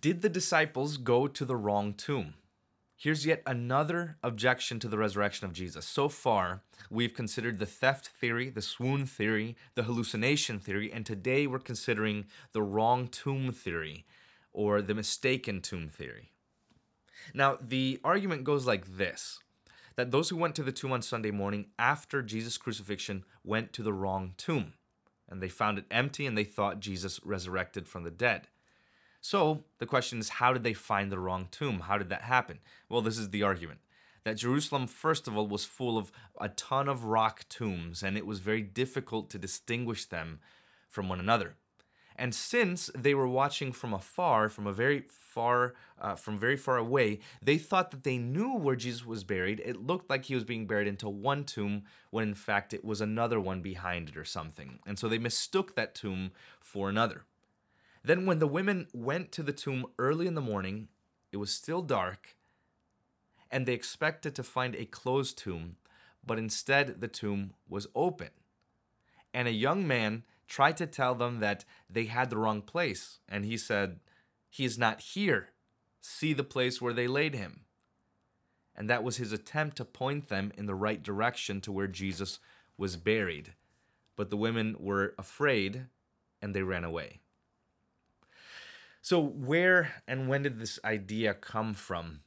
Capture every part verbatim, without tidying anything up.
Did the disciples go to the wrong tomb? Here's yet another objection to the resurrection of Jesus. So far, we've considered the theft theory, the swoon theory, the hallucination theory, and today we're considering the wrong tomb theory, or the mistaken tomb theory. Now, the argument goes like this, that those who went to the tomb on Sunday morning after Jesus' crucifixion went to the wrong tomb, and they found it empty and they thought Jesus resurrected from the dead. So the question is, how did they find the wrong tomb? How did that happen? Well, this is the argument. That Jerusalem, first of all, was full of a ton of rock tombs, and it was very difficult to distinguish them from one another. And since they were watching from afar, from a very far, uh, from very far away, they thought that they knew where Jesus was buried. It looked like he was being buried into one tomb, when in fact it was another one behind it or something. And so they mistook that tomb for another. Then when the women went to the tomb early in the morning, it was still dark, and they expected to find a closed tomb, but instead the tomb was open. And a young man tried to tell them that they had the wrong place, and he said, "He is not here. See the place where they laid him." And that was his attempt to point them in the right direction to where Jesus was buried. But the women were afraid, and they ran away. So where and when did this idea come from?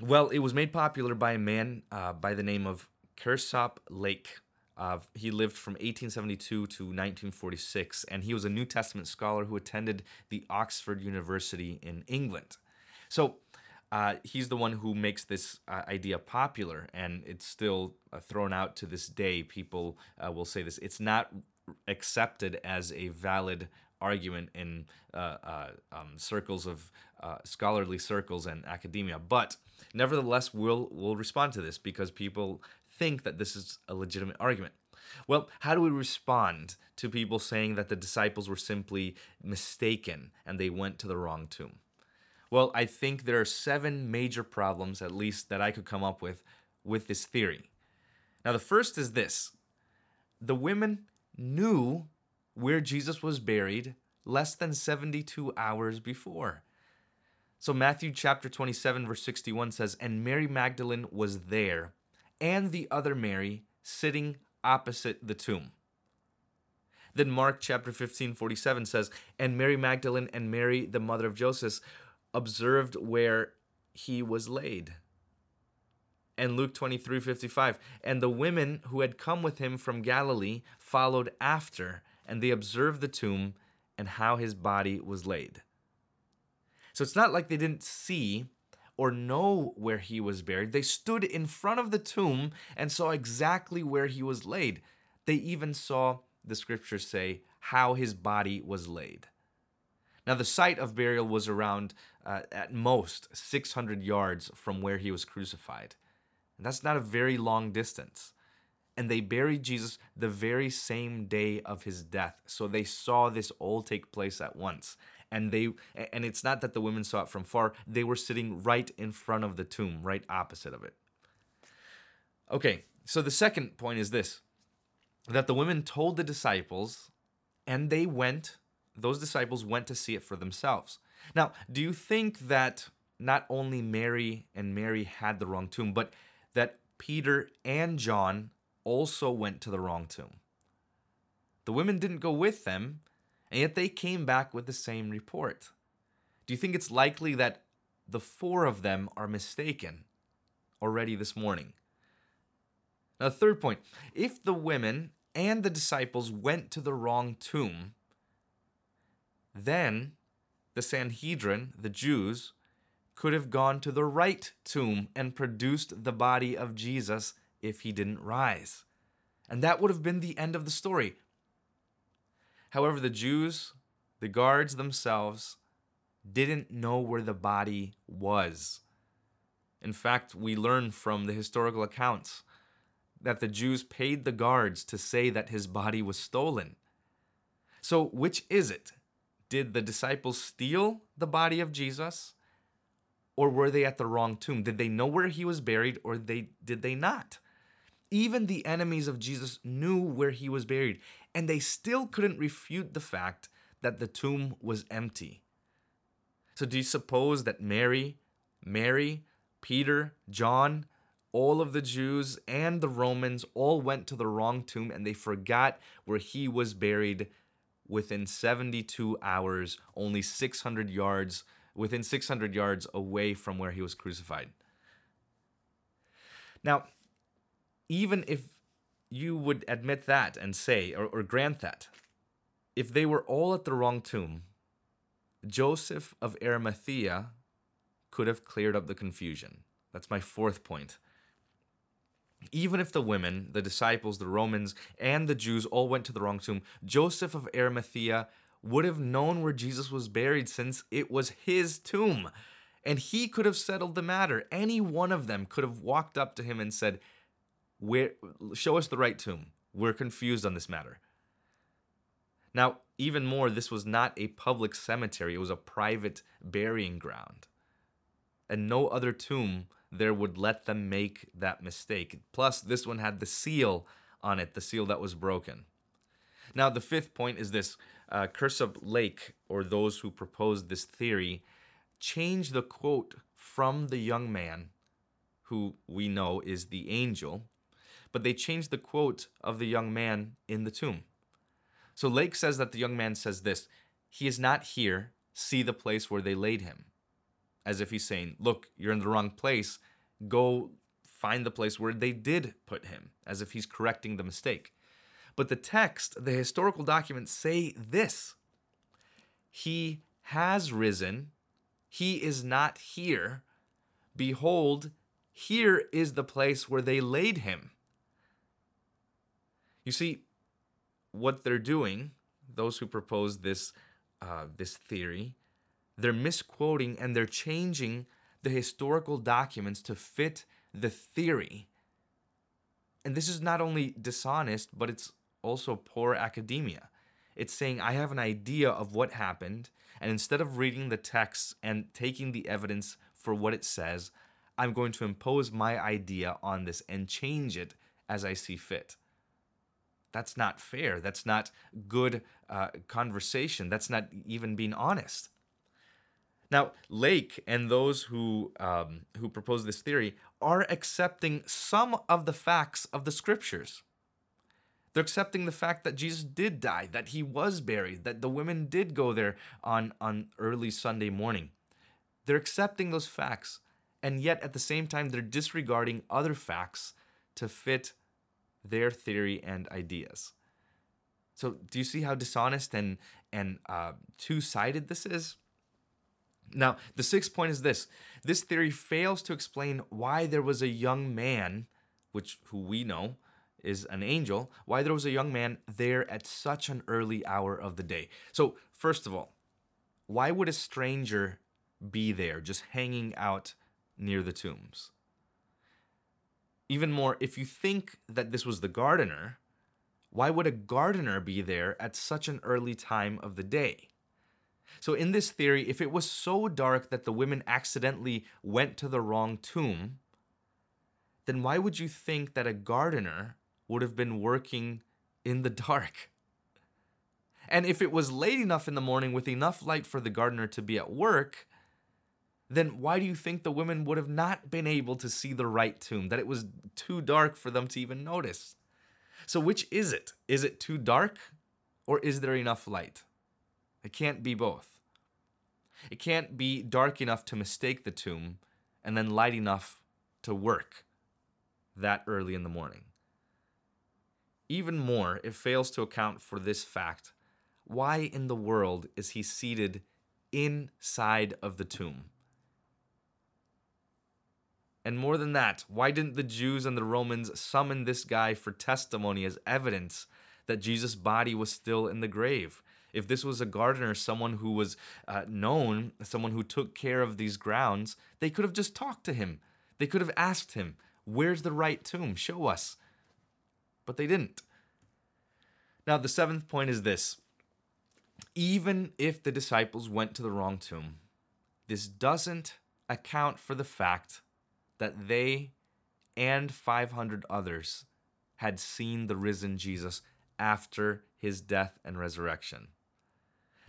Well, it was made popular by a man uh, by the name of Kirsopp Lake. Uh, he lived from eighteen seventy-two to nineteen forty-six, and he was a New Testament scholar who attended the Oxford University in England. So uh, he's the one who makes this uh, idea popular, and it's still uh, thrown out to this day. People uh, will say this. It's not accepted as a valid argument in uh, uh, um, circles of uh, scholarly circles and academia, but nevertheless, we'll we'll respond to this because people think that this is a legitimate argument. Well, how do we respond to people saying that the disciples were simply mistaken and they went to the wrong tomb? Well, I think there are seven major problems, at least that I could come up with, with this theory. Now, the first is this: the women knew where Jesus was buried less than seventy-two hours before. So Matthew chapter twenty-seven, verse sixty-one says, "And Mary Magdalene was there, and the other Mary, sitting opposite the tomb." Then Mark chapter fifteen, forty-seven says, "And Mary Magdalene and Mary, the mother of Joseph, observed where he was laid." And Luke twenty-three, fifty-five, "And the women who had come with him from Galilee followed after, and they observed the tomb and how his body was laid." So it's not like they didn't see or know where he was buried. They stood in front of the tomb and saw exactly where he was laid. They even saw, the scriptures say, how his body was laid. Now, the site of burial was around, uh, at most, six hundred yards from where he was crucified. And that's not a very long distance. And they buried Jesus the very same day of his death. So they saw this all take place at once. And they and it's not that the women saw it from far. They were sitting right in front of the tomb, right opposite of it. Okay, so the second point is this, that the women told the disciples, and they went, those disciples went to see it for themselves. Now, do you think that not only Mary and Mary had the wrong tomb, but that Peter and John also went to the wrong tomb? The women didn't go with them, and yet they came back with the same report. Do you think it's likely that the four of them are mistaken already this morning? Now, the third point, if the women and the disciples went to the wrong tomb, then the Sanhedrin, the Jews, could have gone to the right tomb and produced the body of Jesus if he didn't rise. And that would have been the end of the story. However, the Jews, the guards themselves, didn't know where the body was. In fact, we learn from the historical accounts that the Jews paid the guards to say that his body was stolen. So, which is it? Did the disciples steal the body of Jesus? Or were they at the wrong tomb? Did they know where he was buried, or they did they not? Even the enemies of Jesus knew where he was buried, and they still couldn't refute the fact that the tomb was empty. So do you suppose that Mary, Mary, Peter, John, all of the Jews and the Romans all went to the wrong tomb and they forgot where he was buried within seventy-two hours, only six hundred yards, within six hundred yards away from where he was crucified? Now, even if you would admit that and say, or, or grant that, if they were all at the wrong tomb, Joseph of Arimathea could have cleared up the confusion. That's my fourth point. Even if the women, the disciples, the Romans, and the Jews all went to the wrong tomb, Joseph of Arimathea would have known where Jesus was buried since it was his tomb. And he could have settled the matter. Any one of them could have walked up to him and said, "Where? Show us the right tomb. We're confused on this matter." Now, even more, this was not a public cemetery. It was a private burying ground. And no other tomb there would let them make that mistake. Plus, this one had the seal on it, the seal that was broken. Now, the fifth point is this. Uh, Kirsopp Lake, or those who proposed this theory, changed the quote from the young man, who we know is the angel, but they changed the quote of the young man in the tomb. So Lake says that the young man says this, "He is not here, see the place where they laid him." As if he's saying, look, you're in the wrong place, go find the place where they did put him, as if he's correcting the mistake. But the text, the historical documents say this, "He has risen, he is not here, behold, here is the place where they laid him." You see, what they're doing, those who propose this uh, this theory, they're misquoting and they're changing the historical documents to fit the theory. And this is not only dishonest, but it's also poor academia. It's saying, I have an idea of what happened, and instead of reading the text and taking the evidence for what it says, I'm going to impose my idea on this and change it as I see fit. That's not fair. That's not good uh, conversation. That's not even being honest. Now, Lake and those who um, who propose this theory are accepting some of the facts of the scriptures. They're accepting the fact that Jesus did die, that he was buried, that the women did go there on, on early Sunday morning. They're accepting those facts, and yet at the same time, they're disregarding other facts to fit their theory and ideas. So do you see how dishonest and, and uh, two-sided this is? Now, the sixth point is this. This theory fails to explain why there was a young man, which who we know is an angel, why there was a young man there at such an early hour of the day. So, first of all, why would a stranger be there just hanging out near the tombs? Even more, if you think that this was the gardener, why would a gardener be there at such an early time of the day? So in this theory, if it was so dark that the women accidentally went to the wrong tomb, then why would you think that a gardener would have been working in the dark? And if it was late enough in the morning with enough light for the gardener to be at work, then why do you think the women would have not been able to see the right tomb, that it was too dark for them to even notice? So which is it? Is it too dark or is there enough light? It can't be both. It can't be dark enough to mistake the tomb and then light enough to work that early in the morning. Even more, it fails to account for this fact. Why in the world is he seated inside of the tomb? And more than that, why didn't the Jews and the Romans summon this guy for testimony as evidence that Jesus' body was still in the grave? If this was a gardener, someone who was uh, known, someone who took care of these grounds, they could have just talked to him. They could have asked him, "Where's the right tomb? Show us." But they didn't. Now, the seventh point is this. Even if the disciples went to the wrong tomb, this doesn't account for the fact that they and five hundred others had seen the risen Jesus after his death and resurrection.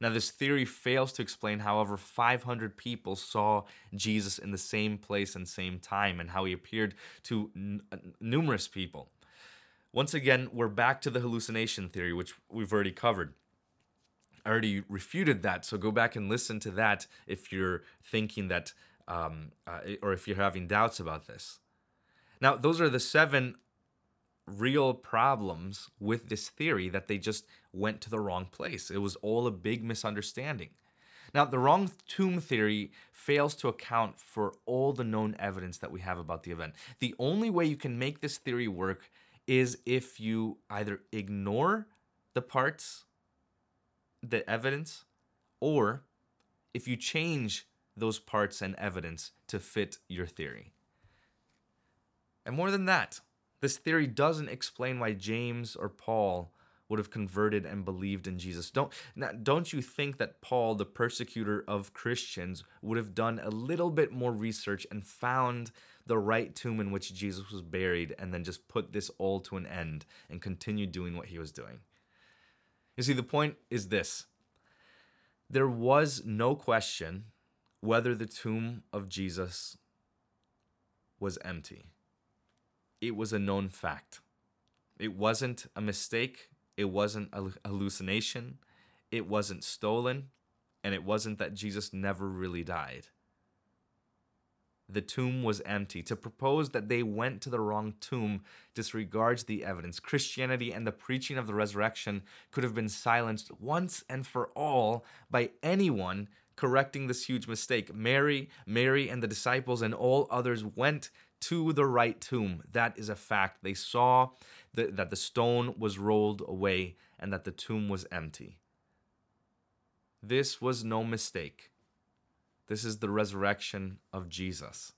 Now, this theory fails to explain how over five hundred people saw Jesus in the same place and same time, and how he appeared to n- numerous people. Once again, we're back to the hallucination theory, which we've already covered. I already refuted that, so go back and listen to that if you're thinking that, um, uh, or if you're having doubts about this. Now, those are the seven real problems with this theory, that they just went to the wrong place. It was all a big misunderstanding. Now, the wrong tomb theory fails to account for all the known evidence that we have about the event. The only way you can make this theory work is if you either ignore the parts, the evidence, or if you change those parts and evidence to fit your theory. And more than that, this theory doesn't explain why James or Paul would have converted and believed in Jesus. Don't, now, don't you think that Paul, the persecutor of Christians, would have done a little bit more research and found the right tomb in which Jesus was buried, and then just put this all to an end and continue doing what he was doing? You see, the point is this. There was no question whether the tomb of Jesus was empty. It was a known fact. It wasn't a mistake. It wasn't a hallucination. It wasn't stolen. And it wasn't that Jesus never really died. The tomb was empty. To propose that they went to the wrong tomb disregards the evidence. Christianity and the preaching of the resurrection could have been silenced once and for all by anyone correcting this huge mistake. Mary, Mary and the disciples and all others went to the right tomb. That is a fact. They saw the, that the stone was rolled away and that the tomb was empty. This was no mistake. This is the resurrection of Jesus.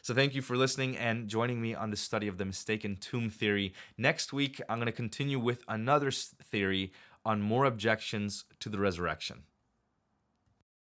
So thank you for listening and joining me on the study of the mistaken tomb theory. Next week, I'm going to continue with another theory on more objections to the resurrection.